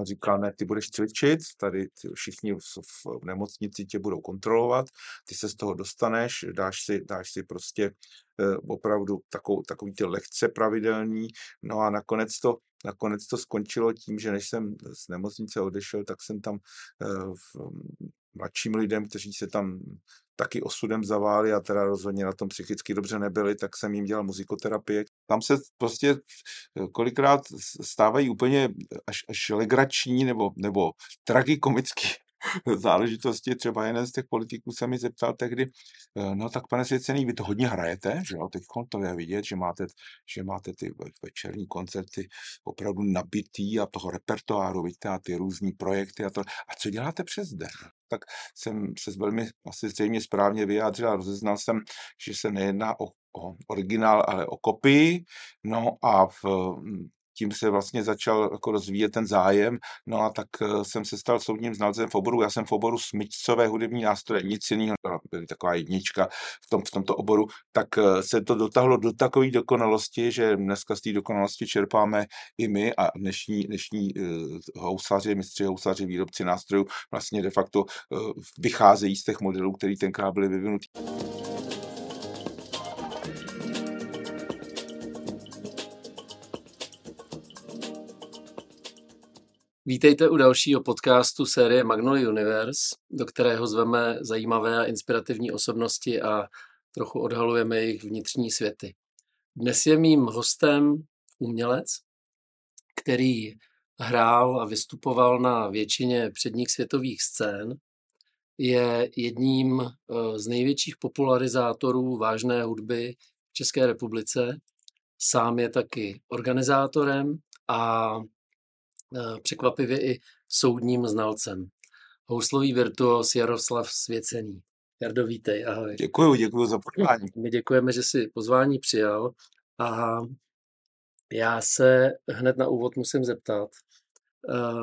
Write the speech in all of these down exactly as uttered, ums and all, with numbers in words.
A říká, ne, ty budeš cvičit, tady všichni v nemocnici tě budou kontrolovat, ty se z toho dostaneš, dáš si, dáš si prostě eh, opravdu takovou, takový ty lekce pravidelní. No a nakonec to, nakonec to skončilo tím, že než jsem z nemocnice odešel, tak jsem tam eh, v, mladším lidem, kteří se tam taky osudem zaváli a teda rozhodně na tom psychicky dobře nebyli, tak jsem jim dělal muzikoterapie. Tam se prostě kolikrát stávají úplně až, až legrační nebo, nebo tragikomické záležitosti. Třeba jeden z těch politiků se mi zeptal tehdy, no tak pane Svěcený, vy to hodně hrajete, že jo, teď to je vidět, že máte, že máte ty večerní koncerty opravdu nabitý a toho repertoáru, vidíte, a ty různý projekty a to. A co děláte přes den? Tak jsem se velmi asi zřejmě správně vyjádřil a rozeznal jsem, že se nejedná o, o originál, ale o kopii. No a v, tím se vlastně začal jako rozvíjet ten zájem. No a tak jsem se stal soudním znalcem v oboru. Já jsem v oboru smyčcové hudební nástroje, nic jiného, byla taková jednička v, tom, v tomto oboru, tak se to dotáhlo do takové dokonalosti, že dneska z té dokonalosti čerpáme i my a dnešní, dnešní housaři, mistři housaři, výrobci nástrojů vlastně de facto vycházejí z těch modelů, který tenkrát byly vyvinutý. Vítejte u dalšího podcastu série Magnolia Universe, do kterého zveme zajímavé a inspirativní osobnosti a trochu odhalujeme jejich vnitřní světy. Dnes je mým hostem umělec, který hrál a vystupoval na většině předních světových scén. Je jedním z největších popularizátorů vážné hudby v České republice. Sám je taky organizátorem a překvapivě i soudním znalcem. Houslový virtuos Jaroslav Svěcený. Jardo, vítej, ahoj. Děkuju, děkuju za pozvání. My děkujeme, že jsi pozvání přijal a já se hned na úvod musím zeptat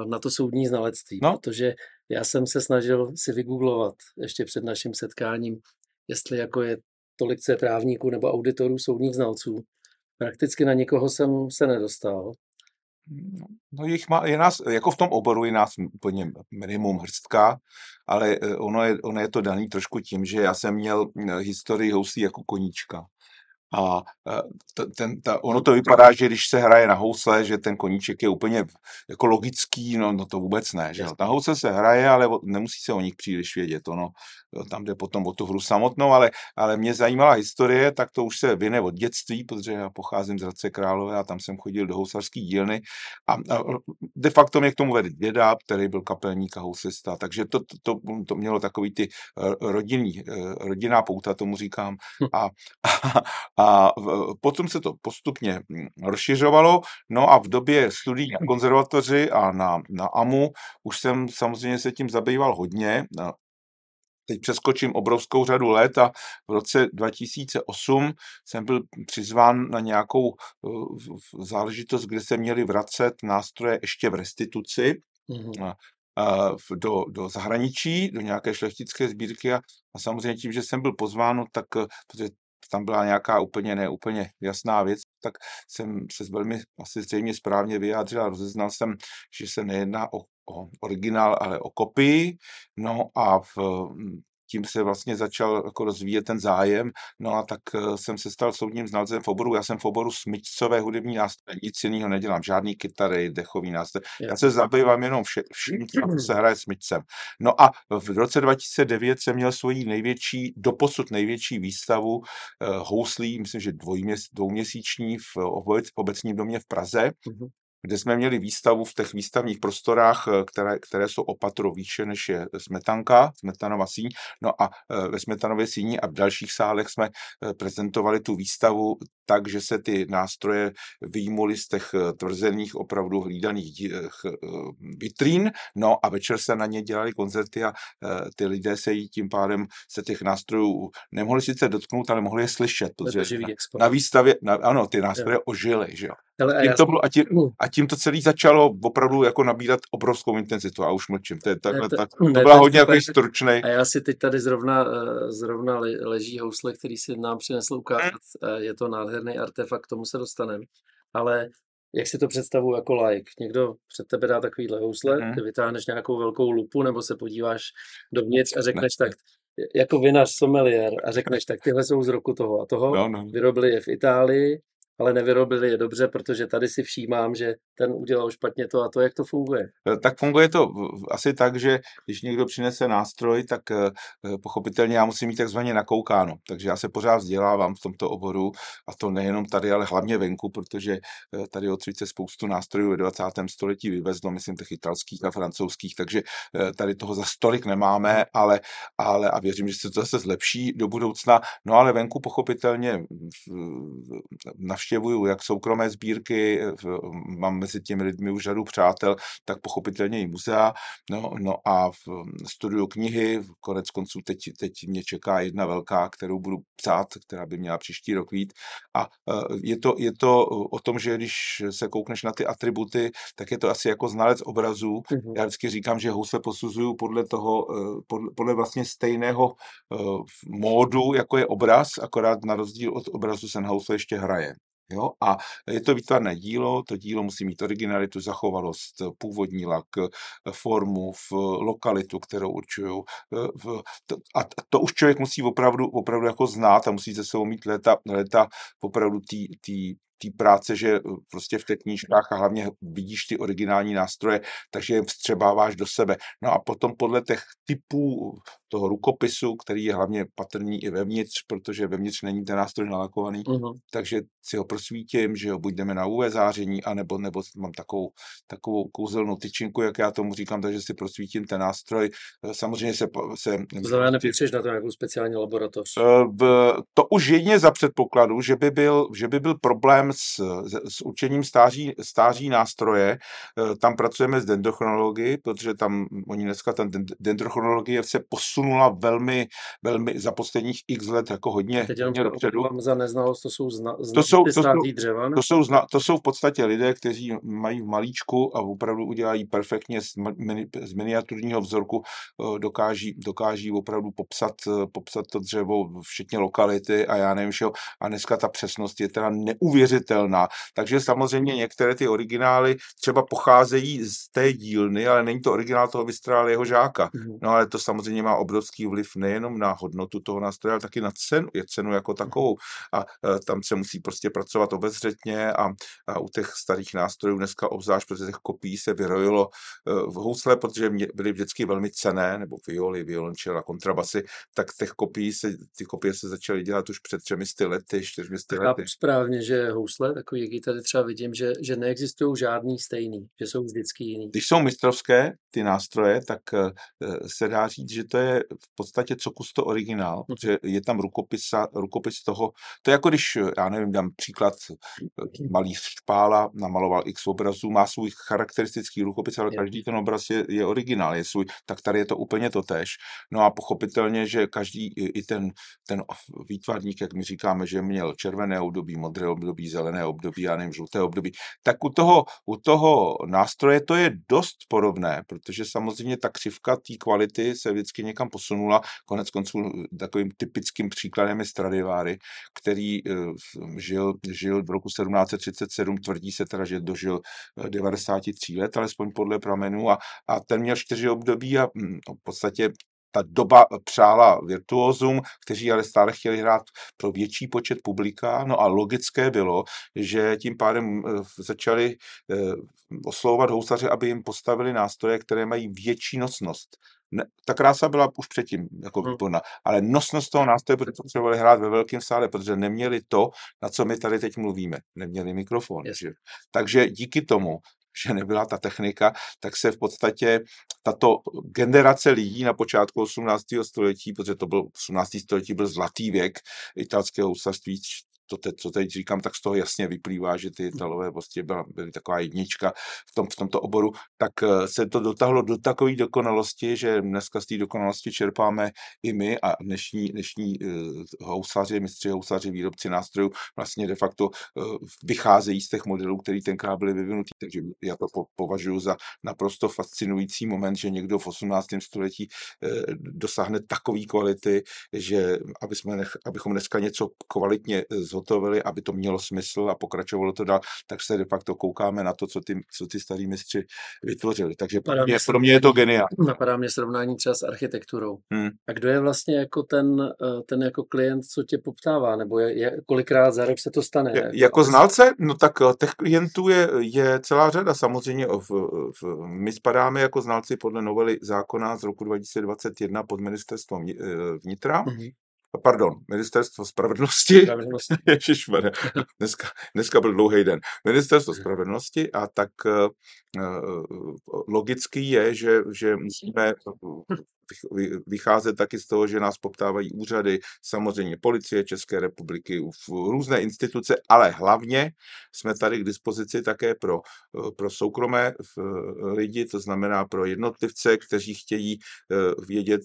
na to soudní znalectví, no? Protože já jsem se snažil si vygooglovat ještě před naším setkáním, jestli jako je tolik právníků nebo auditorů soudních znalců. Prakticky na nikoho jsem se nedostal. No jich má, je nás, jako v tom oboru je nás úplně minimum hrstka, ale ono je, ono je to daný trošku tím, že já jsem měl historii housí jako koníčka. A ten, ta, ono to vypadá, že když se hraje na housle, že ten koníček je úplně jako logický, no, no to vůbec ne. Že? Na housle se hraje, ale nemusí se o nich příliš vědět. Ono, tam jde potom o tu hru samotnou, ale, ale mě zajímala historie, tak to už se vyne od dětství, protože já pocházím z Hradce Králové a tam jsem chodil do housařský dílny a, a de facto mě k tomu vedl děda, který byl kapelník a houslista, takže to, to, to, to mělo takový ty rodinný, rodinná pouta, tomu říkám. A, a A potom se to postupně rozšiřovalo, no a v době studií na konzervatoři a na, na A M U už jsem samozřejmě se tím zabýval hodně. Teď přeskočím obrovskou řadu let a v roce dva tisíce osm jsem byl přizván na nějakou záležitost, kde se měli vracet nástroje ještě v restituci. Mm-hmm. Do, do zahraničí, do nějaké šlechtické sbírky a, a samozřejmě tím, že jsem byl pozván, tak protože tam byla nějaká úplně neúplně jasná věc, tak jsem se velmi asi zřejmě správně vyjádřil a rozeznal jsem, že se nejedná o, o originál, ale o kopii. No a v, tím se vlastně začal jako rozvíjet ten zájem. No a tak jsem se stal soudním znalcem v oboru. Já jsem v oboru smyčcové hudební nástroje. Nic jiného nedělám. Žádný kytary, dechový nástroje. Já se zabývám jenom vše, vším, co se hraje smyčcem. No a v roce dva tisíce devět jsem měl svoji největší, doposud největší výstavu houslí, myslím, že dvojměs, dvouměsíční v obecním domě v Praze, kde jsme měli výstavu v těch výstavních prostorách, které, které jsou o patro výše, než je Smetanka, Smetanova síň. No a ve Smetanově síni a v dalších sálech jsme prezentovali tu výstavu tak, že se ty nástroje vyjmuly z těch tvrzených, opravdu hlídaných vitrín. No a večer se na ně dělali koncerty a ty lidé se jí tím pádem se těch nástrojů nemohli sice dotknout, ale mohli je slyšet. Protože na, na výstavě, na, ano, ty nástroje jo. Ožily, že jo. Ale tím to bylo, a, tím, a tím to celé začalo opravdu jako nabírat obrovskou intenzitu. A už mlčím. To, je takhle, to, tak, to byla ne, hodně takový stručnej. A já si teď tady zrovna, zrovna leží housle, který si nám přinesl ukázat. Je to nádherný artefakt, k tomu se dostaneme. Ale jak si to představuji jako like. Někdo před tebe dá takovýhle housle, mm. ty vytáhneš nějakou velkou lupu nebo se podíváš dovnitř a řekneš tak, jako vinař sommelier a řekneš tak, tyhle jsou z roku toho a toho, no, no. Vyrobili je v Itálii, ale nevyrobili je dobře, protože tady si všímám, že ten udělal špatně to a to, jak to funguje. Tak funguje to asi tak, že když někdo přinese nástroj, tak pochopitelně já musím mít takzvaně nakoukáno. Takže já se pořád vzdělávám v tomto oboru a to nejenom tady, ale hlavně venku, protože tady odtud se spoustu nástrojů ve dvacátém století vyvezlo, myslím těch italských a francouzských, takže tady toho za stolik nemáme, ale, ale a věřím, že se to zase zlepší do budoucna. No ale venku pochopitelně navštěvuju jak soukromé sbírky, mám mezi těmi lidmi už řadu přátel, tak pochopitelně i muzea, no, no a studuju knihy, konec konců teď, teď mě čeká jedna velká, kterou budu psát, která by měla příští rok vít a je to, je to o tom, že když se koukneš na ty atributy, tak je to asi jako znalec obrazů, mm-hmm. já vždycky říkám, že housle posuzuju podle toho, podle, podle vlastně stejného módu, jako je obraz, akorát na rozdíl od obrazu se na housle ještě hraje. Jo, a je to výtvarné dílo, to dílo musí mít originalitu, zachovalost, původní lak, formu, v lokalitu, kterou určují. A to už člověk musí opravdu, opravdu jako znát a musí ze sebou mít léta, léta opravdu tý, tý té práce, že prostě v těch knížkách a hlavně vidíš ty originální nástroje, takže je vstřebáváš do sebe. No a potom podle těch typů toho rukopisu, který je hlavně patrný i vevnitř, protože vevnitř není ten nástroj nalakovaný, uh-huh. takže si ho prosvítím, že jo, buď jdeme na U V záření, anebo nebo mám takovou, takovou kouzelnou tyčinku, jak já tomu říkám, takže si prosvítím ten nástroj. Samozřejmě se... se to znamená, nepřijdeš na to nějakou speciální laboratoř? To už jedině za předpokladu, že by byl, že by byl problém S, s učením stáří, stáří nástroje. Tam pracujeme s dendrochronologií, protože tam oni dneska ten dendrochronologie se posunula velmi, velmi za posledních x let jako hodně, hodně dopředu. Za neznalost, to jsou zna, zna, to jsou, to jsou, dřeva, to jsou, zna, to jsou v podstatě lidé, kteří mají v malíčku a opravdu udělají perfektně z, mini, z miniaturního vzorku, dokáží, dokáží opravdu popsat, popsat to dřevo, včetně lokality a já nevím všeho. A dneska ta přesnost je teda neuvěřitelná. Takže samozřejmě některé ty originály třeba pocházejí z té dílny, ale není to originál toho vystrál jeho žáka. No ale to samozřejmě má obrovský vliv nejenom na hodnotu toho nástroje, ale taky na cenu, je cenu jako takovou. A e, tam se musí prostě pracovat obezřetně a, a u těch starých nástrojů dneska obzvlášť, protože těch kopií se vyrojilo e, v housle, protože mě, byly vždycky velmi cenné, nebo violy, violončel a kontrabasy, tak těch kopií se, ty kopie se začaly dělat už před třemi sty lety, čtyřmi sty lety. Správně, že housle, takový, jaký tady třeba vidím, že, že neexistují žádný stejný, že jsou vždycky jiný. Když jsou mistrovské ty nástroje, tak se dá říct, že to je v podstatě co kus to originál, protože je tam rukopis, rukopis toho, to je jako když, já nevím, dám příklad, malíř Špála namaloval x obrazů, má svůj charakteristický rukopis, ale každý ten obraz je, je originál, je svůj, tak tady je to úplně totéž. No a pochopitelně, že každý, i ten, ten výtvarník, jak my říkáme, že měl červené období, modré období, zelené období, já nevím, žluté období, tak u toho, u toho nástroje to je dost podobné, protože samozřejmě ta křivka té kvality se vždycky někam posunula. Konec konců takovým typickým příkladem je Stradivari, který žil, žil v roku sedmnáct třicet sedm, tvrdí se teda, že dožil devadesát tři let, alespoň podle pramenů, a, a ten měl čtyři období a hm, v podstatě ta doba přála virtuózům, kteří ale stále chtěli hrát pro větší počet publika, no a logické bylo, že tím pádem začali oslovovat houslaře, aby jim postavili nástroje, které mají větší nosnost. Ne, ta krása byla už předtím jako výborná, ale nosnost toho nástroje potřebovali hrát ve velkém sále, protože neměli to, na co my tady teď mluvíme. Neměli mikrofon. Yes. Že? Takže díky tomu, že nebyla ta technika, tak se v podstatě tato generace lidí na počátku osmnáctého století, protože to byl osmnáctého století byl zlatý věk italského husarství, to te, co teď říkám, tak z toho jasně vyplývá, že ty Italové vlastně byla, byly taková jednička v, tom, v tomto oboru, tak se to dotáhlo do takové dokonalosti, že dneska z té dokonalosti čerpáme i my a dnešní, dnešní housaři, mistři housaři, výrobci nástrojů vlastně de facto vycházejí z těch modelů, který tenkrát byly vyvinutý, takže já to považuji za naprosto fascinující moment, že někdo v osmnáctém století dosáhne takové kvality, že aby jsme nech, abychom dneska něco kvalitně zhodnotili, zhotovili, aby to mělo smysl a pokračovalo to dál, tak se de facto koukáme na to, co ty, co ty starí mistři vytvořili. Takže pro mě, pro mě je to geniální. Napadá mě srovnání třeba s architekturou. Hmm. A kdo je vlastně jako ten, ten jako klient, co tě poptává, nebo je, je, kolikrát za rok se to stane? Je, jako znalce? No tak těch klientů je, je celá řada. Samozřejmě v, v, my spadáme jako znalci podle novely zákona z roku dva tisíce dvacet jedna pod ministerstvo vnitra. Hmm. Pardon, Ministerstvo spravedlnosti. Spravedlnosti. Ježišmane, dneska, dneska byl dlouhý den. Ministerstvo spravedlnosti a tak logický je, že, že musíme vycházet taky z toho, že nás poptávají úřady, samozřejmě policie České republiky, různé instituce, ale hlavně jsme tady k dispozici také pro, pro soukromé lidi, to znamená pro jednotlivce, kteří chtějí vědět,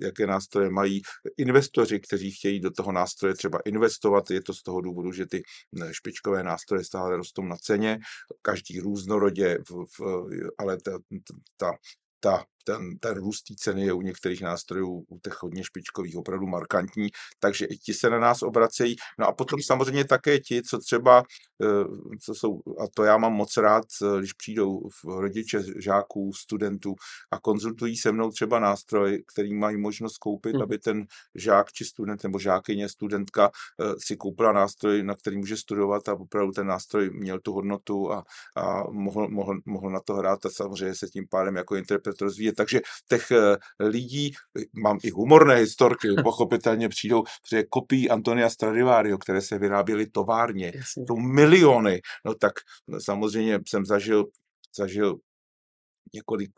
jaké nástroje mají, investoři, kteří chtějí do toho nástroje třeba investovat, je to z toho důvodu, že ty špičkové nástroje stále rostou na ceně, každý různorodě, ale ta, ta Ta, ten, ten růst té ceny je u některých nástrojů, u těch hodně špičkových, opravdu markantní, takže i ti se na nás obracejí. No a potom samozřejmě také ti, co třeba, co jsou, a to já mám moc rád, když přijdou rodiče žáků, studentů a konzultují se mnou třeba nástroj, který mají možnost koupit, hmm. aby ten žák či student nebo žákyně, studentka si koupila nástroj, na který může studovat a opravdu ten nástroj měl tu hodnotu a, a mohl, mohl, mohl na to hrát a samozřejmě se tím pádem jako interpret rozvíjet. Takže těch lidí, mám i humorné historky, pochopitelně přijdou, protože kopii Antonia Stradivario, které se vyráběly továrně, jasně. Jsou miliony. No tak samozřejmě jsem zažil, zažil několik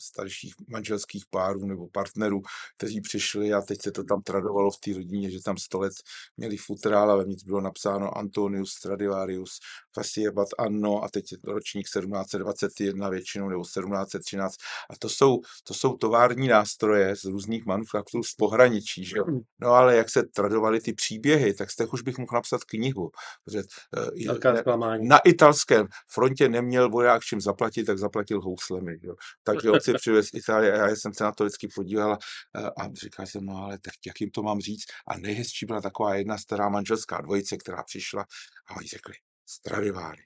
starších manželských párů nebo partnerů, kteří přišli a teď se to tam tradovalo v té rodině, že tam sto let měli futrál a vevnitř bylo napsáno Antonius Stradivarius, Fasiebat Anno a teď ročník sedmnáct dvacet jedna většinou nebo sedmnáct třináct a to jsou, to jsou tovární nástroje z různých manufaktur z pohraničí, že jo? No ale jak se tradovaly ty příběhy, tak z těch už bych mohl napsat knihu, protože na, na italském frontě neměl voják čím zaplatit, tak zaplatil houslemi, jo? Takže otci přivez z Itálie a já jsem se na to vždycky podíval a říkal jsem, no ale tak jak jim to mám říct? A nejhezčí byla taková jedna stará manželská dvojice, která přišla a oni řekli Stradivari.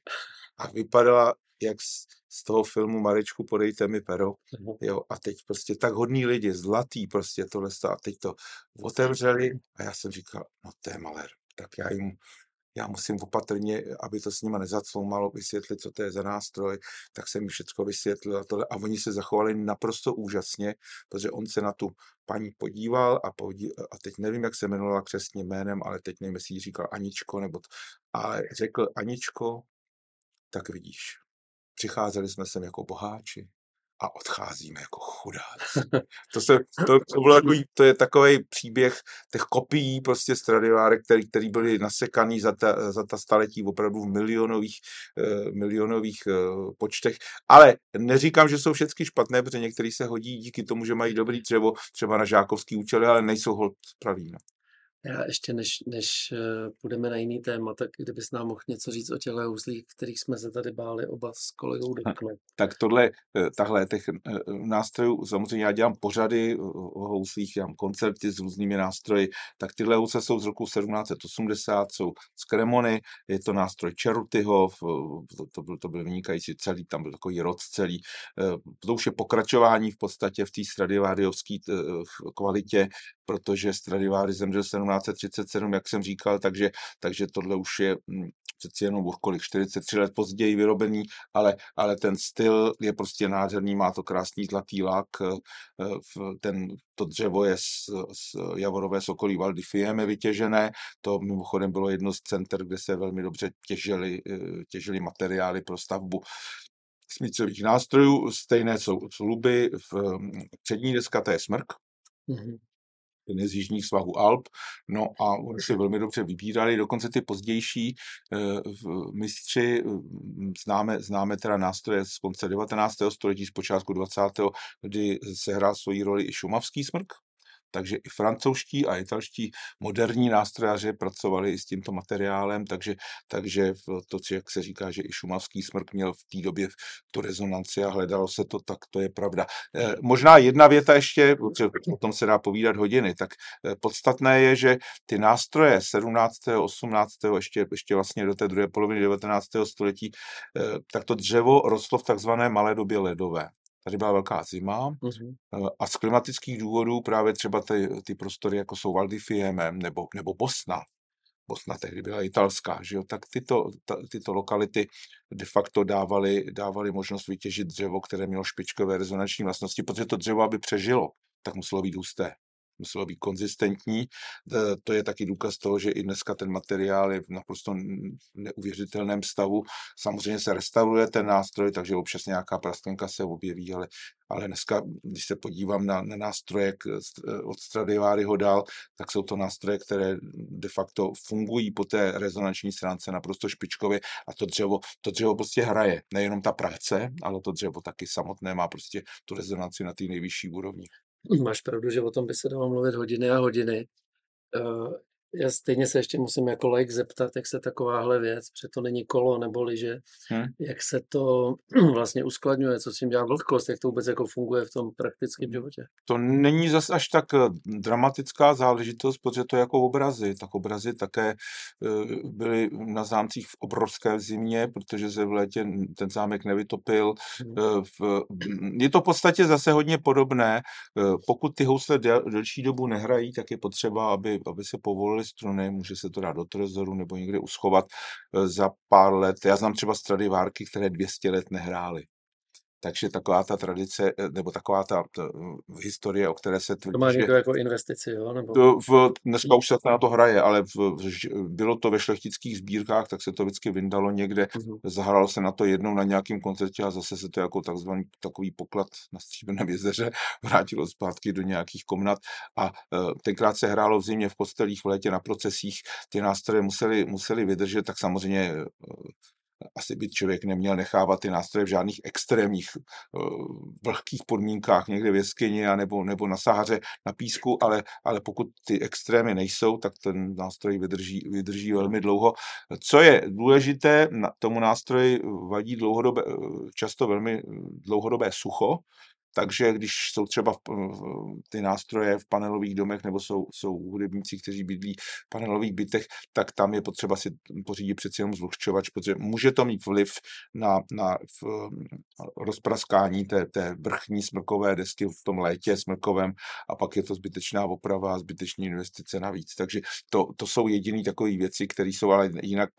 A vypadala jak z, z toho filmu Marečku, podejte mi pero. Jo, a teď prostě tak hodní lidi, zlatý prostě tohle a teď to otevřeli a já jsem říkal, no to je malér. Tak já jim Já musím opatrně, aby to s nima nezacloumalo, vysvětlit, co to je za nástroj, tak jsem mi všechno vysvětlil a tohle. A oni se zachovali naprosto úžasně, protože on se na tu paní podíval a, podí, a teď nevím, jak se jmenovala křestním jménem, ale teď nevím, jestli jí říkal Aničko, nebo t... ale řekl Aničko, tak vidíš, přicházeli jsme sem jako boháči a odcházíme jako chudáci. To, se, to, to, bylo takový, to je takový příběh těch kopií prostě Stradivari, který, který byly nasekaný za ta, za ta staletí opravdu v milionových, eh, milionových eh, počtech. Ale neříkám, že jsou všechny špatné, protože některý se hodí díky tomu, že mají dobrý dřevo, třeba na žákovský účely, ale nejsou holt pravý. No. Já ještě, než, než půjdeme na jiný téma, tak kdybys nám mohl něco říct o těchto houslích, kterých jsme se tady báli oba s kolegou dotknout. Tak tohle, tahle těch nástrojů, samozřejmě já dělám pořady o houslích, dělám koncerty s různými nástroji, tak tyhle housle jsou z roku sedmnáct osmdesát, jsou z Kremony, je to nástroj Cerutyho, to, to, byl, to byl vynikající celý, tam byl takový rod celý, to už je pokračování v podstatě v té Stradivariovské kvalitě, protože Stradivari zemřel sedmnáct třicet sedm, jak jsem říkal, takže, takže tohle už je přeci jenom kolik čtyřicet tři let později vyrobený, ale, ale ten styl je prostě nádherný, má to krásný zlatý lak, ten, to dřevo je z, z javorové sokolí Val di Fiemme vytěžené, to mimochodem bylo jedno z center, kde se velmi dobře těžily, těžily materiály pro stavbu smícových nástrojů, stejné jsou luby, přední deska, to je smrk, mm-hmm. ten z jižních svahů Alp, no a oni si velmi dobře vybírali, dokonce ty pozdější e, mistři, známe, známe teda nástroje z konce devatenáctého století, z počátku dvacátého, kdy sehrál svoji roli i šumavský smrk, takže i francouzští a italští moderní nástrojaři pracovali i s tímto materiálem, takže, takže to, jak se říká, že i šumavský smrk měl v té době tu rezonanci a hledalo se to, tak to je pravda. Eh, možná jedna věta ještě, protože o tom se dá povídat hodiny, tak eh, podstatné je, že ty nástroje sedmnáctého, osmnáctého ještě, ještě vlastně do té druhé poloviny devatenáctého století, eh, tak to dřevo rostlo v takzvané malé době ledové. Tady byla velká zima mm-hmm. a z klimatických důvodů právě třeba ty, ty prostory, jako jsou Val di Fiemme nebo, nebo Bosna, Bosna tehdy byla italská, že jo? Tak tyto, ta, tyto lokality de facto dávaly, dávaly možnost vytěžit dřevo, které mělo špičkové rezonanční vlastnosti, protože to dřevo, aby přežilo, tak muselo být husté, muselo být konzistentní. To je taky důkaz toho, že i dneska ten materiál je v naprosto neuvěřitelném stavu. Samozřejmě se restauruje ten nástroj, takže občas nějaká prasklenka se objeví, ale, ale dneska, když se podívám na, na nástroje od Stradivariho dál, tak jsou to nástroje, které de facto fungují po té rezonanční stránce naprosto špičkově a to dřevo, to dřevo prostě hraje. Nejenom ta práce, ale to dřevo taky samotné má prostě tu rezonanci na té nejvyšší úrovni. Máš pravdu, že o tom by se dalo mluvit hodiny a hodiny. Já stejně se ještě musím jako laik zeptat, jak se takováhle věc, protože to není kolo nebo liže, hmm. jak se to vlastně uskladňuje, co s tím dělá vlhkost, jak to vůbec jako funguje v tom praktickém životě. To není zas až tak dramatická záležitost, protože to je jako obrazy. Tak obrazy také byly na zámcích v obrovské zimě, protože se v létě ten zámek nevytopil. Hmm. Je to v podstatě zase hodně podobné. Pokud ty housle delší dobu nehrají, tak je potřeba, aby, aby se povolili struny, může se to dát do trezoru nebo někde uschovat za pár let. Já znám třeba Stradivárky, které dvě stě let nehrály. Takže taková ta tradice, nebo taková ta historie, o které se tvrdí. To má někdo jako investici, jo? Nebo... V, dneska už se na to hraje, ale v, bylo to ve šlechtických sbírkách, tak se to vždycky vyndalo někde. Uh-huh. Zahralo se na to jednou na nějakém koncertě a zase se to jako takzvaný takový poklad na Stříbrném jezeře vrátilo zpátky do nějakých komnat. A tenkrát se hrálo v zimě v kostelích, v létě na procesích. Ty nástroje museli, museli vydržet, tak samozřejmě... Asi by člověk neměl nechávat ty nástroje v žádných extrémních vlhkých podmínkách, někde v jeskyni anebo, nebo na Sahaře, na písku, ale, ale pokud ty extrémy nejsou, tak ten nástroj vydrží, vydrží velmi dlouho. Co je důležité, tomu nástroji vadí dlouhodobé, často velmi dlouhodobé sucho, takže když jsou třeba ty nástroje v panelových domech nebo jsou, jsou hudebníci, kteří bydlí v panelových bytech, tak tam je potřeba si pořídit přeci jenom zvlhčovač, protože může to mít vliv na, na v, rozpraskání té, té vrchní smrkové desky v tom létě smrkovém a pak je to zbytečná oprava a zbytečná investice navíc. Takže to, to jsou jediné takové věci, které jsou, ale jinak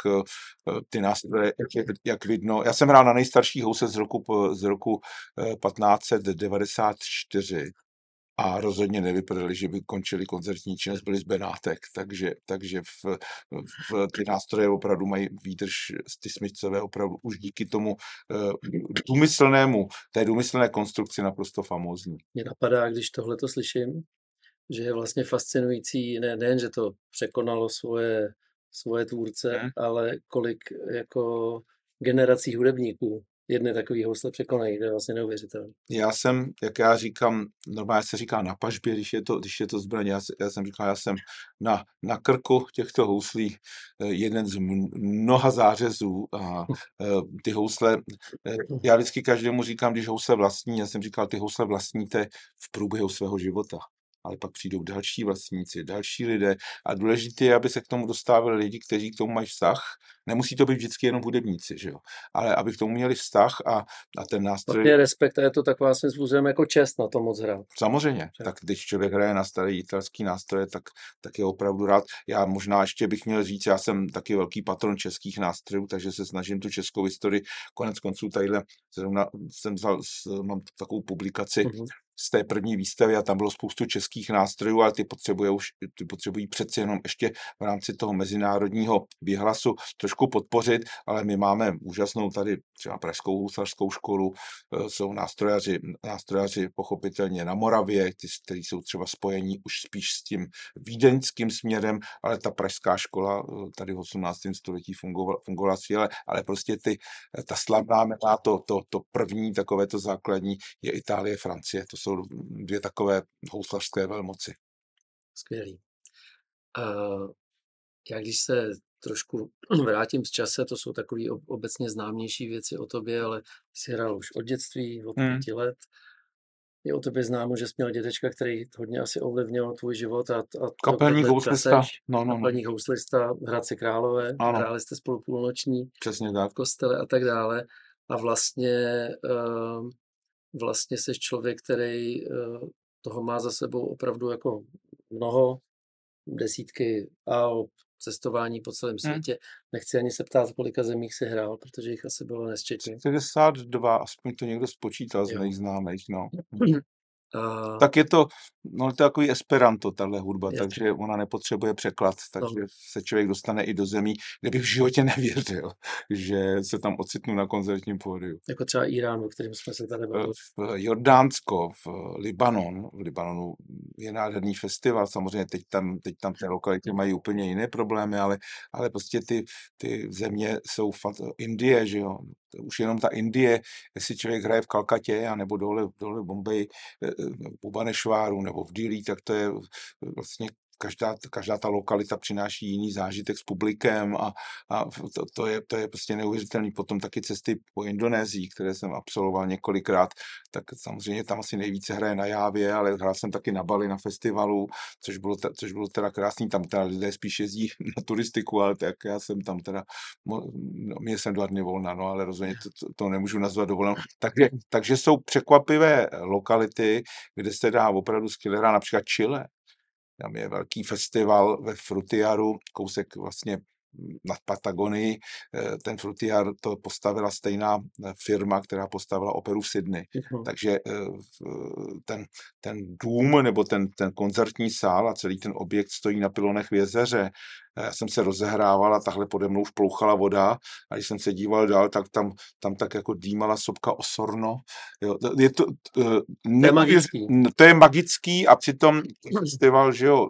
ty nástroje, jak, jak vidno. Já jsem hrál na nejstarší housle z roku, z roku patnáct set devadesát čtyři a rozhodně nevypadaly, že by končili koncertní činnost, byli z Benátek, takže, takže v, v ty nástroje opravdu mají výdrž z ty smyčcové opravdu už díky tomu uh, důmyslnému, té důmyslné konstrukci naprosto famózní. Mě napadá, když tohle to slyším, že je vlastně fascinující, ne, nejen, že to překonalo svoje, svoje tvůrce, hmm. ale kolik jako generací hudebníků jedné takový housle překonají, to je vlastně neuvěřitelné. Já jsem, jak já říkám, normálně se říká na pažbě, když je to, když je to zbraně, já, já jsem říkal, já jsem na, na krku těchto houslí jeden z mnoha zářezů a ty housle, já vždycky každému říkám, když housle vlastní, já jsem říkal, ty housle vlastníte v průběhu svého života. Ale pak přijdou další vlastníci, další lidé a důležité je, aby se k tomu dostávali lidi, kteří k tomu mají vztah. Nemusí to být vždycky jenom hudebníci, že jo? Ale aby k tomu měli vztah a, a ten nástroj... To je respekt a je to taková svým způsobem jako čest na to moc hrát. Samozřejmě, tak když člověk hraje na starý italský nástroje, tak, tak je opravdu rád. Já možná ještě bych měl říct, já jsem taky velký patron českých nástrojů, takže se snažím tu českou historii, konec konců tadyhle zrovna jsem vzal, mám takovou publikaci, mm-hmm. z té první výstavy a tam bylo spoustu českých nástrojů, ale ty potřebují, ty potřebují přeci jenom ještě v rámci toho mezinárodního výhlasu trošku podpořit, ale my máme úžasnou tady třeba pražskou houslařskou školu, jsou nástrojaři, nástrojaři pochopitelně na Moravě, ty, kteří jsou třeba spojení už spíš s tím vídeňským směrem, ale ta pražská škola tady v osmnáctém století fungovala, fungovala svěle, ale prostě ty, ta slavná jména, to, to, to první takové to základní je Itálie, Francie, to jsou dvě takové houslařské velmoci. Skvělý. Uh, já když se trošku vrátím z čase, to jsou takové obecně známější věci o tobě, ale jsi hrál už od dětství, od pěti hmm. let. Je o tobě známo, že jsi měl dědečka, který hodně asi ovlivnil tvůj život. A, a kapelní houslista. No, no, kapelní houslista v Hradci Králové. Ano. Hráli jste spolu půlnoční. Přesně tak. V kostele a tak dále. A vlastně, uh, vlastně jsi člověk, který uh, toho má za sebou opravdu jako mnoho, desítky a cestování po celém světě. Hmm. Nechci ani se ptát, kolika zemích si hrál, protože jich asi bylo nesčetně. čtyřicet dva, aspoň to někdo spočítal z nejznámejch. No. A... Tak je to, no, takový esperanto, tahle hudba, je takže to... ona nepotřebuje překlad, takže no. se člověk dostane i do zemí, kde bych v životě nevěřil, že se tam ocitnu na koncertním pódiu. Jako třeba Irán, o kterém jsme se tady bavili. V Jordánsko, v Libanon, v Libanonu je nádherný festival, samozřejmě teď tam, teď tam ty lokality mají úplně jiné problémy, ale, ale prostě ty, ty země jsou fakt, Indie, že jo. Už jenom ta Indie, jestli člověk hraje v Kalkatě, anebo dole, dole v Bombaji, u Banešváru nebo v Dillí, tak to je vlastně každá, každá ta lokalita přináší jiný zážitek s publikem a, a to, to, je, to je prostě neuvěřitelný. Potom taky cesty po Indonésii, které jsem absolvoval několikrát, tak samozřejmě tam asi nejvíce hraje na Jávě, ale hrál jsem taky na Bali na festivalu, což bylo, což bylo teda krásný, tam teda lidé spíš jezdí na turistiku, ale tak já jsem tam teda, no, měl jsem dva dny volna, no, ale rozhodně to, to nemůžu nazvat dovolenou. Takže, takže jsou překvapivé lokality, kde se dá opravdu skvěle hrát, například Chile. Tam je velký festival ve Frutiaru, kousek vlastně nad Patagonii. Ten Frutiar to postavila stejná firma, která postavila operu v Sydney. Uhum. Takže ten, ten dům nebo ten, ten koncertní sál a celý ten objekt stojí na pilonech v jezeře. Já jsem se rozehrával a tahle pode mnou vplouchala voda a když jsem se díval dál, tak tam, tam tak jako dýmala sopka Osorno. Jo, je to, to, to, je magický. to je magický a přitom festival, že jo,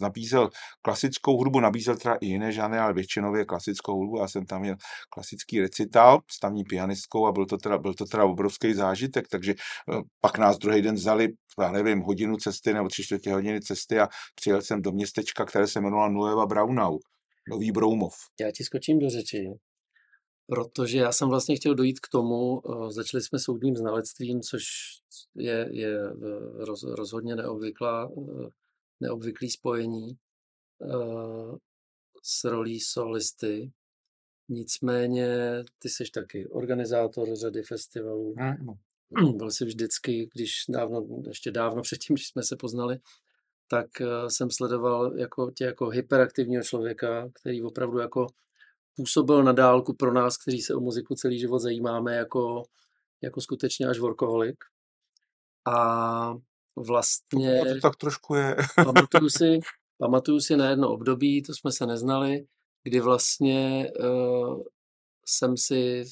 nabízel klasickou hudbu, nabízel teda i jiné žánry, ale většinově klasickou hudbu. Já jsem tam měl klasický recital s tamní pianistkou a byl to teda, byl to teda obrovský zážitek, takže pak nás druhý den vzali, já nevím, hodinu cesty nebo tři čtvrtě hodiny cesty a přijel jsem do městečka, které se jmenovalo Nueva Braun, Nový Broumov. Já ti skočím do řeči, protože já jsem vlastně chtěl dojít k tomu, začali jsme soudním znalectvím, což je, je roz, rozhodně neobvyklá, neobvyklý spojení s rolí solisty. Nicméně ty jsi taky organizátor řady festivalů. Mm. Byl jsi vždycky, když dávno, ještě dávno předtím, když jsme se poznali, tak jsem sledoval jako tě jako hyperaktivního člověka, který opravdu jako působil na dálku pro nás, kteří se o muziku celý život zajímáme, jako, jako skutečně až workoholik. A vlastně... To, to tak trošku je... pamatuju, si, pamatuju si na jedno období, to jsme se neznali, kdy vlastně uh, jsem si,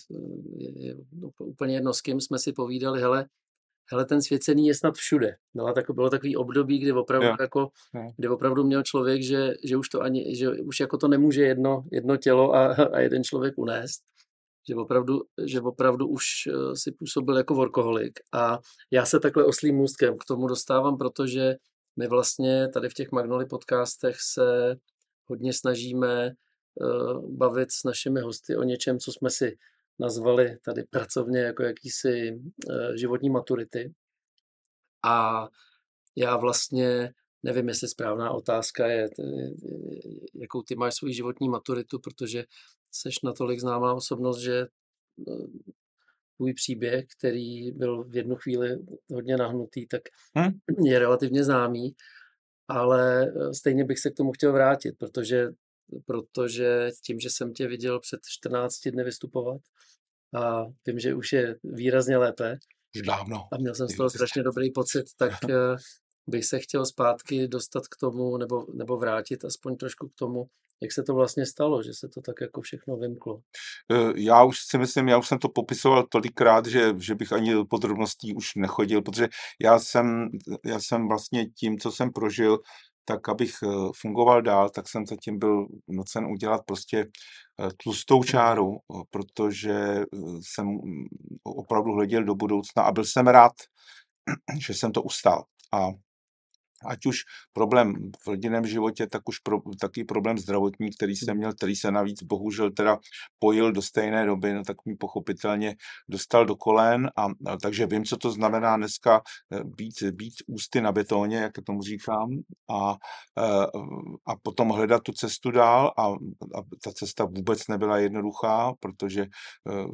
no, úplně jedno s kým jsme si povídali, hele, hele, ten Svěcený je snad všude. Bylo, tak, bylo takový období, kdy opravdu, yeah. jako, kdy opravdu měl člověk, že, že už to ani, že už jako to nemůže jedno, jedno tělo a, a jeden člověk unést. Že opravdu, že opravdu už si působil jako workoholik. A já se takhle oslým můstkem k tomu dostávám, protože my vlastně tady v těch Magnoli podcastech se hodně snažíme uh, bavit s našimi hosty o něčem, co jsme si nazvali tady pracovně jako jakýsi uh, životní maturity. A já vlastně nevím, jestli správná otázka je, jakou ty máš svou životní maturitu, protože seš natolik známá osobnost, že uh, tvůj příběh, který byl v jednu chvíli hodně nahnutý, tak hmm? je relativně známý, ale stejně bych se k tomu chtěl vrátit, protože protože tím, že jsem tě viděl před čtrnácti dny vystupovat a vím, že už je výrazně lépe dávno. A měl jsem z toho strašně dobrý pocit, tak bych se chtěl zpátky dostat k tomu nebo, nebo vrátit aspoň trošku k tomu, jak se to vlastně stalo, že se to tak jako všechno vymklo? Já už si myslím, já už jsem to popisoval tolikrát, že, že bych ani do podrobností už nechodil, protože já jsem, já jsem vlastně tím, co jsem prožil, tak abych fungoval dál, tak jsem zatím byl nucen udělat prostě tlustou čáru, protože jsem opravdu hleděl do budoucna a byl jsem rád, že jsem to ustal. A ať už problém v rodinném životě, tak už pro, taky problém zdravotní, který jsem měl, který se navíc bohužel teda pojil do stejné doby, no tak mi pochopitelně dostal do kolen, a, a takže vím, co to znamená dneska být, být ústy na betoně, jak tomu říkám, a, a potom hledat tu cestu dál, a, a ta cesta vůbec nebyla jednoduchá, protože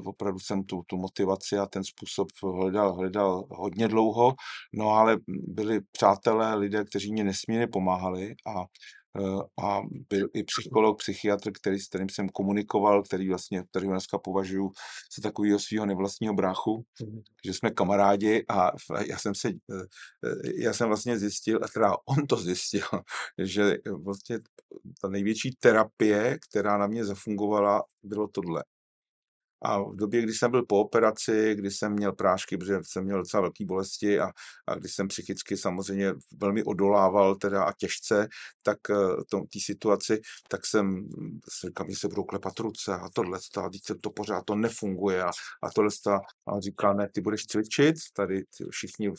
opravdu jsem tu, tu motivaci a ten způsob hledal, hledal hodně dlouho, no ale byli přátelé, lidé, kteří mě nesmírně pomáhali, a, a byl i psycholog, psychiatr, který, s kterým jsem komunikoval, který vlastně, který dneska považuji za takového svého nevlastního bráchu, mm-hmm. že jsme kamarádi, a já jsem se, já jsem vlastně zjistil, a teda on to zjistil, že vlastně ta největší terapie, která na mě zafungovala, bylo tohle. A v době, kdy jsem byl po operaci, kdy jsem měl prášky, protože jsem měl docela velké bolesti, a, a když jsem psychicky samozřejmě velmi odolával teda a těžce, tak té situaci, tak jsem říkal, že se budou klepat ruce a tohle, a teď se to pořád to nefunguje a, a tohle, a on říkal, ne, ty budeš cvičit, tady všichni v,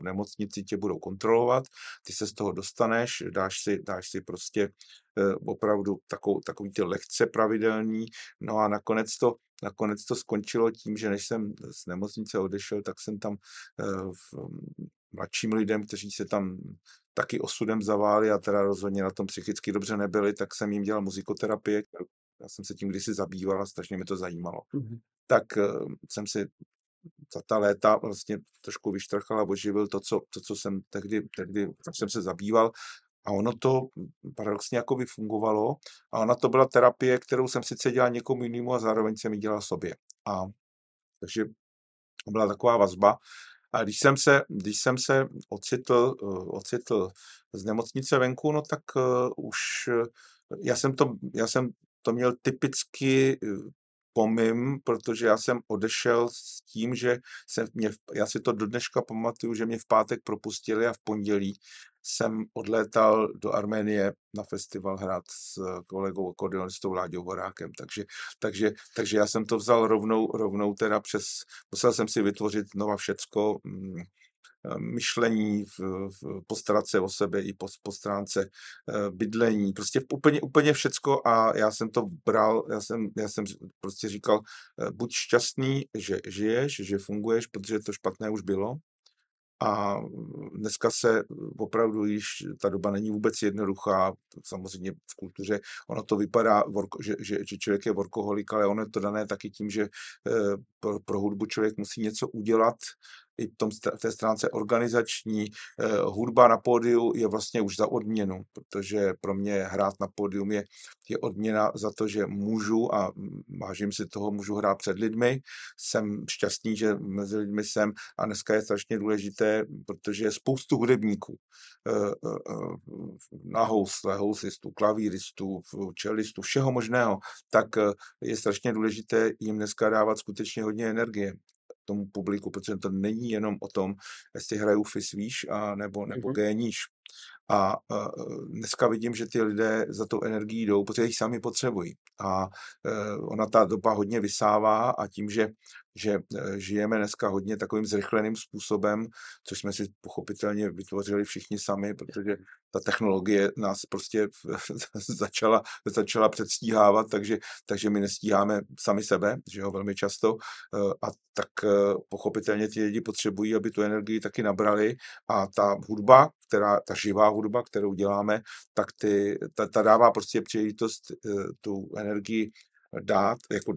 v nemocnici tě budou kontrolovat, ty se z toho dostaneš, dáš si, dáš si prostě opravdu takovou, takový ty lekce pravidelní, no a nakonec to, nakonec to skončilo tím, že než jsem z nemocnice odešel, tak jsem tam v mladším lidem, kteří se tam taky osudem zaváli a teda rozhodně na tom psychicky dobře nebyli, tak jsem jim dělal muzikoterapii, já jsem se tím kdysi zabýval a strašně mi to zajímalo. Mm-hmm. Tak jsem si za ta léta vlastně trošku vyštrachal a oživil to, co, to, co jsem tehdy, tehdy jsem se zabýval. A ono to paradoxně jako by fungovalo. A ona to byla terapie, kterou jsem sice dělal někomu jinému a zároveň jsem ji dělal sobě. A takže byla taková vazba. A když jsem se, když jsem se ocitl, ocitl z nemocnice venku, no tak už já jsem to, já jsem to měl typicky pomím, protože já jsem odešel s tím, že jsem mě, já si to do dneška pamatuju, že mě v pátek propustili a v pondělí jsem odlétal do Arménie na festival hrát s kolegou akordeonistou Láďou Horákem, takže, takže, takže já jsem to vzal rovnou, rovnou teda přes, musel jsem si vytvořit znova všecko, myšlení, v, v, postarat se o sebe i po, po stránce bydlení, prostě úplně, úplně všecko, a já jsem to bral, já jsem, já jsem prostě říkal, buď šťastný, že žiješ, že funguješ, protože to špatné už bylo. A dneska se opravdu již, ta doba není vůbec jednoduchá, samozřejmě v kultuře ono to vypadá, že, že, že člověk je workoholik, ale ono je to dané taky tím, že pro, pro hudbu člověk musí něco udělat, i v, tom, v té stránce organizační. Hudba na pódiu je vlastně už za odměnu, protože pro mě hrát na pódium je, je odměna za to, že můžu, a vážím si toho, můžu hrát před lidmi. Jsem šťastný, že mezi lidmi jsem, a dneska je strašně důležité, protože je spoustu hudebníků. Na housle, houslistů, klavíristů, čelistů, všeho možného. Tak je strašně důležité jim dneska dávat skutečně hodně energie, tomu publiku, protože to není jenom o tom, jestli hraju fis výš a nebo, nebo mm-hmm. G níž. A uh, dneska vidím, že ty lidé za tou energií jdou, protože jich sami potřebují. A uh, ona ta doba hodně vysává, a tím, že, že uh, žijeme dneska hodně takovým zrychleným způsobem, což jsme si pochopitelně vytvořili všichni sami, protože ta technologie nás prostě začala, začala předstíhávat, takže, takže my nestíháme sami sebe, že jo, velmi často. Uh, a tak uh, pochopitelně ti lidi potřebují, aby tu energii taky nabrali, a ta hudba, která, ta živá hudba, kterou děláme, tak ty, ta, ta dává prostě příležitost tu energii dát, jako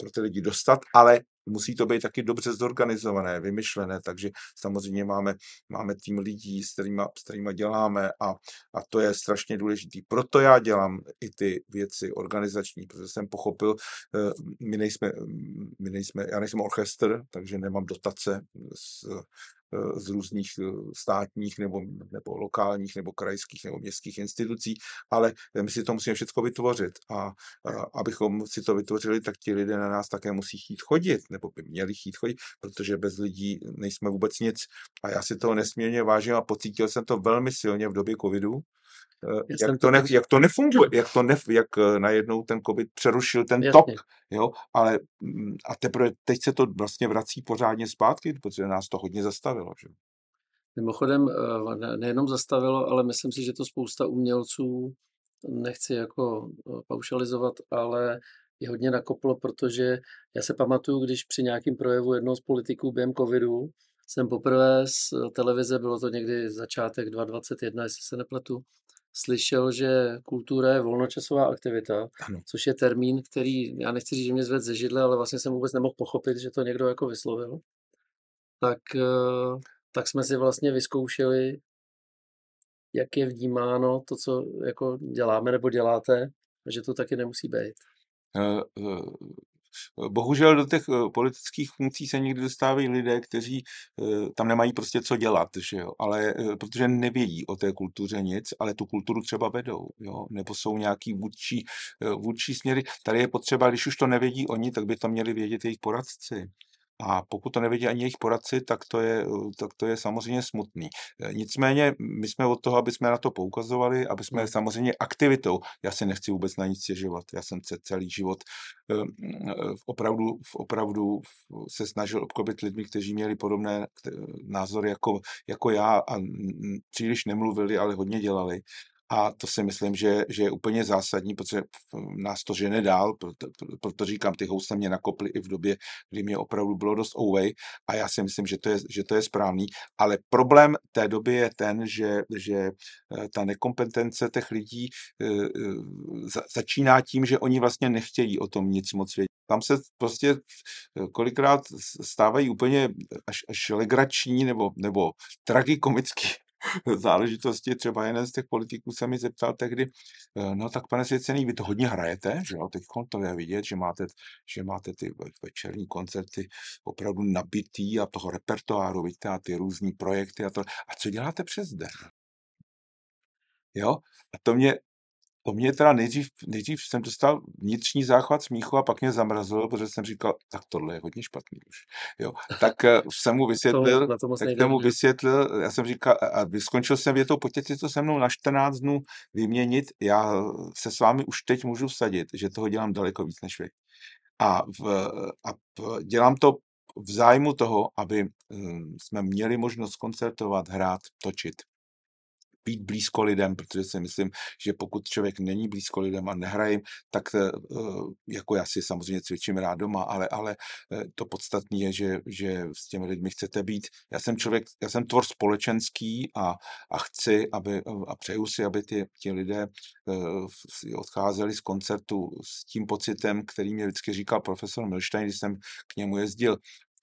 pro ty lidi dostat, ale musí to být taky dobře zorganizované, vymyšlené, takže samozřejmě máme, máme tým lidí, s kterýma, s kterýma děláme, a, a to je strašně důležitý. Proto já dělám i ty věci organizační, protože jsem pochopil, my nejsme, my nejsme, já nejsem orchestr, takže nemám dotace z, z různých státních nebo, nebo lokálních nebo krajských nebo městských institucí, ale my si to musíme všechno vytvořit, a, a abychom si to vytvořili, tak ti lidé na nás také musí chtít chodit, nebo by měli chtít chodit, protože bez lidí nejsme vůbec nic, a já si toho nesmírně vážím a pocítil jsem to velmi silně v době covidu, jak to, ne, jak to nefunguje, jak, to nef, jak najednou ten covid přerušil ten Jasně. tok, jo, ale a teprve teď se to vlastně vrací pořádně zpátky, protože nás to hodně zastavilo, že? Mimochodem nejenom zastavilo, ale myslím si, že to spousta umělců, nechci jako paušalizovat, ale je hodně nakoplo, protože já se pamatuju, když při nějakém projevu jednoho z politiků během covidu jsem poprvé z televize, bylo to někdy začátek dvacet dvacet jedna, jestli se nepletu, slyšel, že kultura je volnočasová aktivita, ano. Což je termín, který, já nechci říct, že mě zved ze židle, ale vlastně jsem vůbec nemohl pochopit, že to někdo jako vyslovil. Tak, tak jsme si vlastně vyzkoušeli, jak je vnímáno to, co jako děláme nebo děláte, a že to taky nemusí být. Bohužel do těch politických funkcí se někdy dostávají lidé, kteří tam nemají prostě co dělat, že jo? Ale protože nevědí o té kultuře nic, ale tu kulturu třeba vedou, jo? Nebo jsou nějaký vůdčí, vůdčí směry. Tady je potřeba, když už to nevědí oni, tak by to měli vědět jejich poradci. A pokud to nevědí ani jejich poradci, tak to je, tak to je samozřejmě smutný. Nicméně my jsme od toho, aby jsme na to poukazovali, aby jsme samozřejmě aktivitou, já si nechci vůbec na nic stěžovat, já jsem se celý život opravdu, opravdu se snažil obklopit lidmi, kteří měli podobné názory jako, jako já a příliš nemluvili, ale hodně dělali. A to si myslím, že, že je úplně zásadní, protože nás to žene dál, proto, proto říkám, ty housle mě nakoply i v době, kdy mě opravdu bylo dost ouwej a já si myslím, že to je, že to je správný, ale problém té doby je ten, že, že ta nekompetence těch lidí začíná tím, že oni vlastně nechtějí o tom nic moc vědět. Tam se prostě kolikrát stávají úplně až, až legrační nebo, nebo tragikomický záležitosti. Třeba jeden z těch politiků se mi zeptal tehdy, no tak pane Svěcený, vy to hodně hrajete, že jo, teď to je vidět, že máte, že máte ty večerní koncerty opravdu nabitý a toho repertoáru, vidíte, a ty různý projekty a to. A co děláte přes den? Jo, a to mě, to mě teda nejdřív, nejdřív jsem dostal vnitřní záchvat smíchu a pak mě zamrazilo, protože jsem říkal, tak tohle je hodně špatný už. Jo, tak jsem mu vysvětlil, to, to tak nejde, mu vysvětlil, já jsem říkal, a vyskončil jsem větou, pojďte si to se mnou na čtrnáct dnů vyměnit, já se s vámi už teď můžu vsadit, že toho dělám daleko víc než vy. A, v, a dělám to v zájmu toho, aby jsme měli možnost koncertovat, hrát, točit. Být blízko lidem, protože si myslím, že pokud člověk není blízko lidem a nehraje, tak jako já si samozřejmě cvičím rád doma, ale, ale to podstatné je, že, že s těmi lidmi chcete být. Já jsem člověk, já jsem tvor společenský a, a chci, aby, a přeju si, aby ti, ti lidé odcházeli z koncertu s tím pocitem, který mě vždycky říkal profesor Milstein, když jsem k němu jezdil.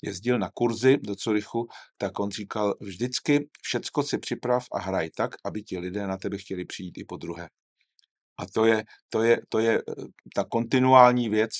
jezdil na kurzy do Curychu, tak on říkal, vždycky všecko si připrav a hraj tak, aby ti lidé na tebe chtěli přijít i po druhé. A to je, to je, to je ta kontinuální věc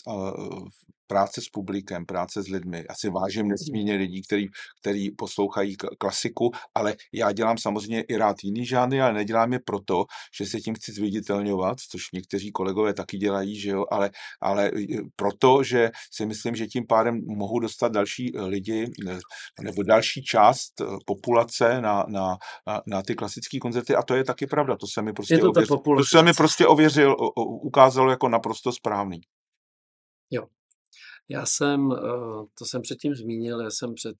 práce s publikem, práce s lidmi. Já si vážím nesmírně lidí, který, který poslouchají klasiku, ale já dělám samozřejmě i rád jiný žánry, ale nedělám je proto, že se tím chci zviditelňovat, což někteří kolegové taky dělají, že jo, ale, ale proto, že si myslím, že tím pádem mohu dostat další lidi nebo další část populace na, na, na, na ty klasické koncerty a to je taky pravda, to se mi prostě, to ověř... to se mi prostě ověřil, ukázalo jako naprosto správný. Jo. Já jsem, to jsem předtím zmínil, já jsem před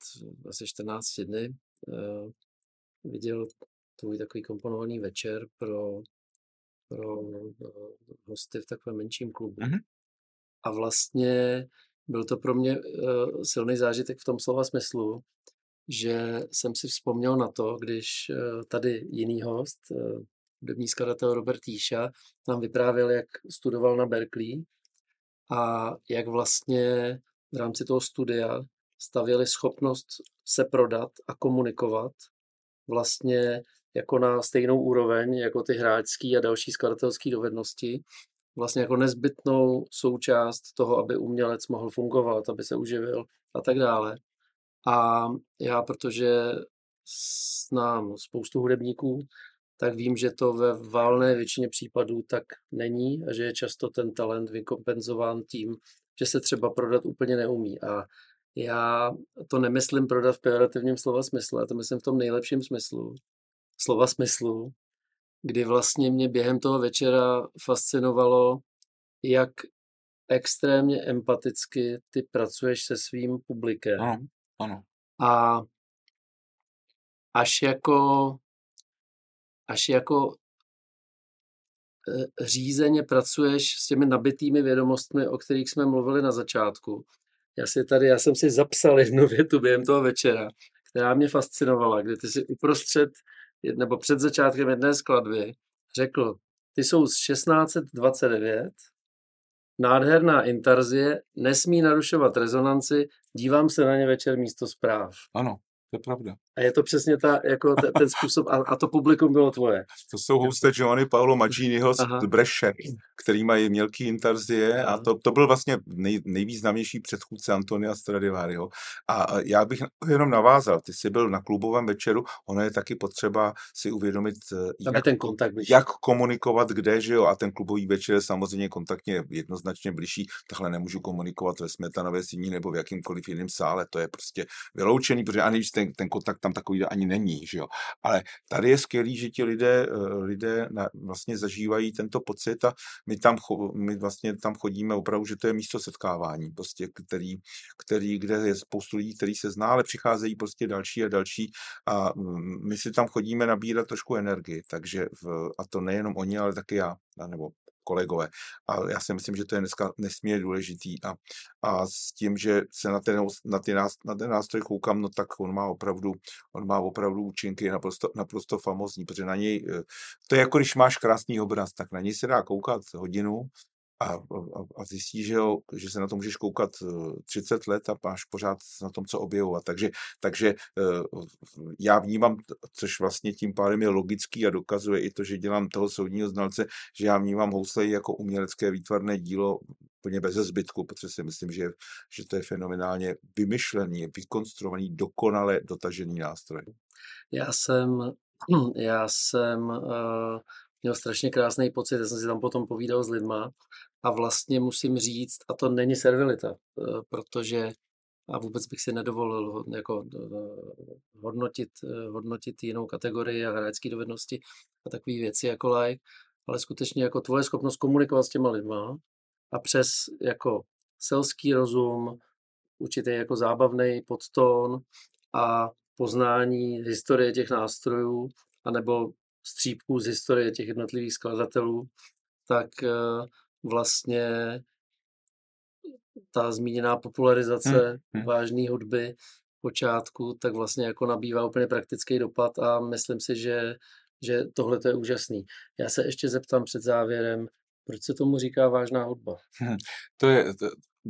asi čtrnácti dny viděl tvůj takový komponovaný večer pro, pro hosty v takovém menším klubu. Mm-hmm. A vlastně byl to pro mě silný zážitek v tom slova smyslu, že jsem si vzpomněl na to, když tady jiný host, hudební skladatel Robert Tíša, nám vyprávěl, jak studoval na Berkeley, a jak vlastně v rámci toho studia stavěli schopnost se prodat a komunikovat vlastně jako na stejnou úroveň, jako ty hráčský a další skladatelské dovednosti, vlastně jako nezbytnou součást toho, aby umělec mohl fungovat, aby se uživil a tak dále. A já, protože znám spoustu hudebníků, tak vím, že to ve válné většině případů tak není a že je často ten talent vykompenzován tím, že se třeba prodat úplně neumí. A já to nemyslím prodat v pejorativním slova smyslu, já to myslím v tom nejlepším smyslu, slova smyslu, kdy vlastně mě během toho večera fascinovalo, jak extrémně empaticky ty pracuješ se svým publikem. Ano, ano. A až jako, až jako řízeně pracuješ s těmi nabitými vědomostmi, o kterých jsme mluvili na začátku. Já, si tady, já jsem si zapsal jednu větu během toho večera, která mě fascinovala, kdy ty si uprostřed, nebo před začátkem jedné skladby řekl, ty jsou z šestnáct dvacet devět, nádherná intarzie, nesmí narušovat rezonanci, dívám se na ně večer místo zpráv. Ano, to je pravda. A je to přesně ta, jako t- ten způsob, a, a to publikum bylo tvoje. To jsou housle Giovanni Paolo Magginiho z Breše, který mají mělký intarzie. Aha. A to, to byl vlastně nej, nejvýznamnější předchůdce Antonia Stradivario. A, a já bych jenom navázal, ty jsi byl na klubovém večeru, ono je taky potřeba si uvědomit, jak, ten kontakt jak komunikovat, kde, že jo, a ten klubový večer je samozřejmě kontaktně jednoznačně bližší, takhle nemůžu komunikovat ve Smetanově síni nebo v jakýmkoliv jiném sále, to je prostě vyloučený, protože ani ten, ten kontakt tam takový ani není, že jo. Ale tady je skvělý, že ti lidé, lidé na, vlastně zažívají tento pocit a my tam, my vlastně tam chodíme opravdu, že to je místo setkávání, prostě, který, který, kde je spoustu lidí, který se zná, ale přicházejí prostě další a další a my si tam chodíme nabírat trošku energii, takže v, a to nejenom oni, ale taky já, nebo kolegové. A já si myslím, že to je dneska nesmírně důležitý a, a s tím, že se na ten, na, ty nás, na ten nástroj koukám, no tak on má opravdu, on má opravdu účinky naprosto, naprosto famózní, protože na něj, to je jako když máš krásný obraz, tak na něj se dá koukat hodinu a, a, a zjistí, že, jo, že se na to můžeš koukat třicet let a máš pořád na tom, co objevovat. Takže, takže já vnímám, což vlastně tím pádem je logický a dokazuje i to, že dělám toho soudního znalce, že já vnímám housle jako umělecké výtvarné dílo úplně bez zbytku, protože si myslím, že, že to je fenomenálně vymyšlený, vykonstruovaný, dokonale dotažený nástroj. Já jsem, já jsem uh... měl strašně krásný pocit, já jsem si tam potom povídal s lidma a vlastně musím říct, a to není servilita, protože a vůbec bych si nedovolil jako hodnotit, hodnotit jinou kategorii a hráčské dovednosti a takové věci jako like, ale skutečně jako tvoje schopnost komunikovat s těma lidma a přes jako selský rozum, určitý jako zábavný podtón a poznání historie těch nástrojů, anebo střípků z historie těch jednotlivých skladatelů, tak vlastně ta zmíněná popularizace hmm, hmm. vážné hudby v počátku, tak vlastně jako nabývá úplně praktický dopad a myslím si, že, že tohle to je úžasný. Já se ještě zeptám před závěrem, proč se tomu říká vážná hudba? Hmm, to je... To,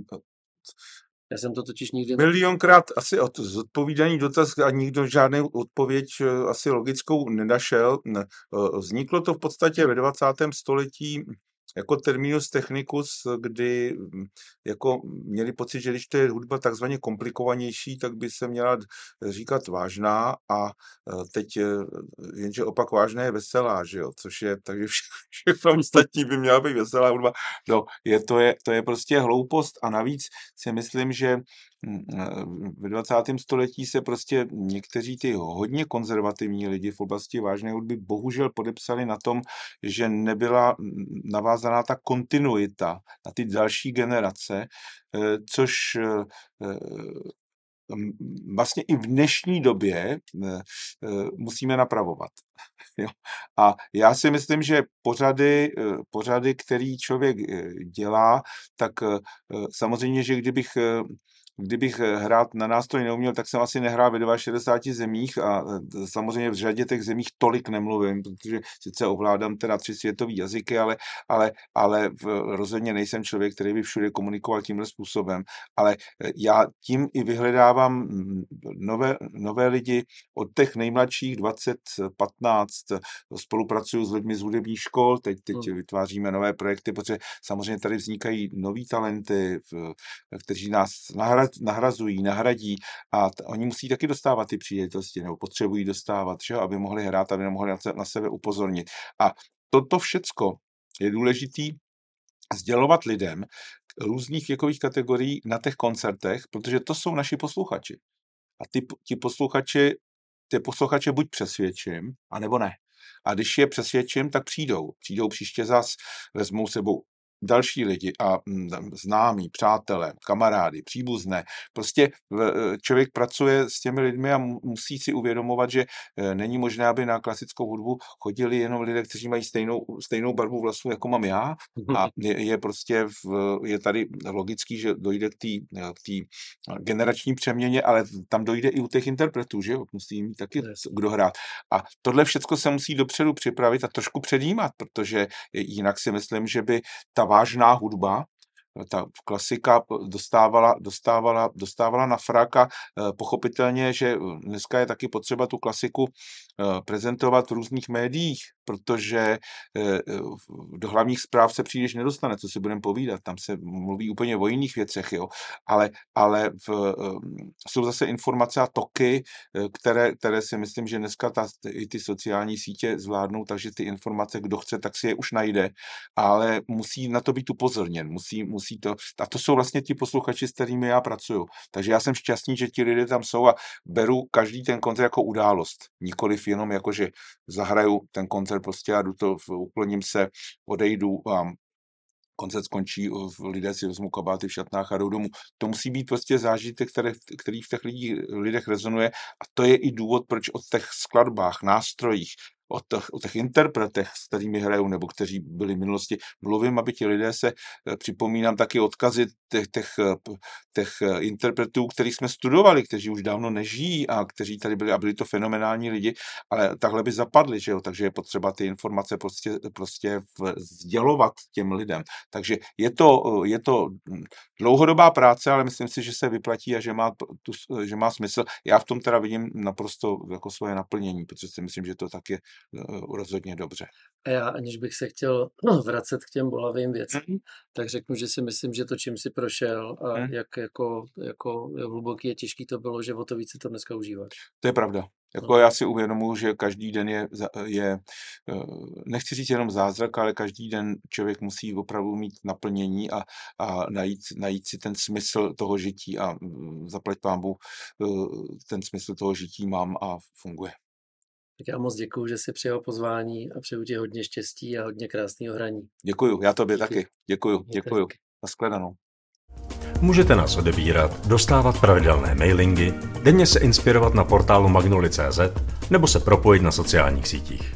to... Já jsem to totiž nikdy... Milionkrát asi zodpovídaný dotaz a nikdo žádnou odpověď asi logickou nenašel. Vzniklo to v podstatě ve dvacátém století jako terminus technicus, kdy jako měli pocit, že když to je hudba takzvaně komplikovanější, tak by se měla říkat vážná a teď jenže opak vážné je veselá, že jo, což je, takže všechno ostatní by měla být veselá hudba. No, je, to, je, to je prostě hloupost a navíc si myslím, že ve dvacátém století se prostě někteří ty hodně konzervativní lidi v oblasti vážné hudby bohužel podepsali na tom, že nebyla navázaná ta kontinuita na ty další generace, což vlastně i v dnešní době musíme napravovat. Jo. A já si myslím, že pořady, pořady, který člověk dělá, tak samozřejmě, že kdybych Kdybych hrát na nástroj neuměl, tak jsem asi nehrál ve šedesáti dvou zemích a samozřejmě v řadě těch zemích tolik nemluvím, protože sice ovládám teda tři světový jazyky, ale, ale, ale rozhodně nejsem člověk, který by všude komunikoval tímhle způsobem. Ale já tím i vyhledávám nové, nové lidi od těch nejmladších dvacet, patnáct, spolupracuju s lidmi z hudebních škol, teď, teď hmm. vytváříme nové projekty, protože samozřejmě tady vznikají noví talenty, kteří nás nahradují, nahrazují, nahradí a t- oni musí taky dostávat ty příležitosti nebo potřebují dostávat, že? Aby mohli hrát, aby mohli na, se- na sebe upozornit. A toto všecko je důležitý sdělovat lidem různých věkových kategorií na těch koncertech, protože to jsou naši posluchači. A ty, ty, posluchači, ty posluchače buď přesvědčím, anebo ne. A když je přesvědčím, tak přijdou. Přijdou příště zas, vezmou sebou další lidi a známí, přátelé, kamarády, příbuzné. Prostě člověk pracuje s těmi lidmi a musí si uvědomovat, že není možné, aby na klasickou hudbu chodili jenom lidé, kteří mají stejnou, stejnou barvu vlasů, jako mám já. A je, je prostě v, je tady logický, že dojde k té generační přeměně, ale tam dojde i u těch interpretů, že jo? Musí jim taky kdo hrát. A tohle všechno se musí dopředu připravit a trošku předjímat, protože jinak si myslím, že by ta vážná hudba, ta klasika dostávala, dostávala, dostávala na frak a pochopitelně, že dneska je taky potřeba tu klasiku prezentovat v různých médiích, protože do hlavních zpráv se příliš nedostane, co si budeme povídat, tam se mluví úplně o jiných věcech, jo. Ale, ale v, jsou zase informace a toky, které, které si myslím, že dneska ta, i ty sociální sítě zvládnou, takže ty informace, kdo chce, tak si je už najde, ale musí na to být upozorněn, musí, musí to, a to jsou vlastně ti posluchači, s kterými já pracuju, takže já jsem šťastný, že ti lidé tam jsou a beru každý ten koncert jako událost, nikoliv jenom jako, že zahraju ten koncert prostě já jdu to, ukloním se, odejdu a koncert skončí, lidé si vezmou kabáty v šatnách a jdou domů. To musí být prostě zážitek, který, který v těch lidí, lidech rezonuje a to je i důvod, proč o těch skladbách, nástrojích, o těch, o těch interpretech, s kterými hrajou nebo kteří byli v minulosti, mluvím, aby ti lidé se, připomínám taky odkazy těch, těch, těch interpretů, kterých jsme studovali, kteří už dávno nežijí a kteří tady byli a byli to fenomenální lidi, ale takhle by zapadli, že jo, takže je potřeba ty informace prostě, prostě sdělovat těm lidem. Takže je to, je to dlouhodobá práce, ale myslím si, že se vyplatí a že má, tu, že má smysl. Já v tom teda vidím naprosto jako svoje naplnění, protože si myslím, že to tak je rozhodně dobře. A já, aniž bych se chtěl no, vracet k těm bolavým věcem, mm. tak řeknu, že si myslím, že to, čím si prošel a mm. jak, jako, jako hluboký a těžký to bylo, že o to více to dneska užíváš. To je pravda. Jako já si uvědomuji, že každý den je, je, nechci říct jenom zázrak, ale každý den člověk musí opravdu mít naplnění a, a najít, najít si ten smysl toho žití a zaplať pánbu, ten smysl toho žití mám a funguje. Tak já moc děkuju, že jsi přijal pozvání a přeju ti hodně štěstí a hodně krásného hraní. Děkuju, já tobě Díky. taky. Děkuju, děkuju. Naschledanou. Můžete nás odebírat, dostávat pravidelné mailingy, denně se inspirovat na portálu magnoli tečka cé zet nebo se propojit na sociálních sítích.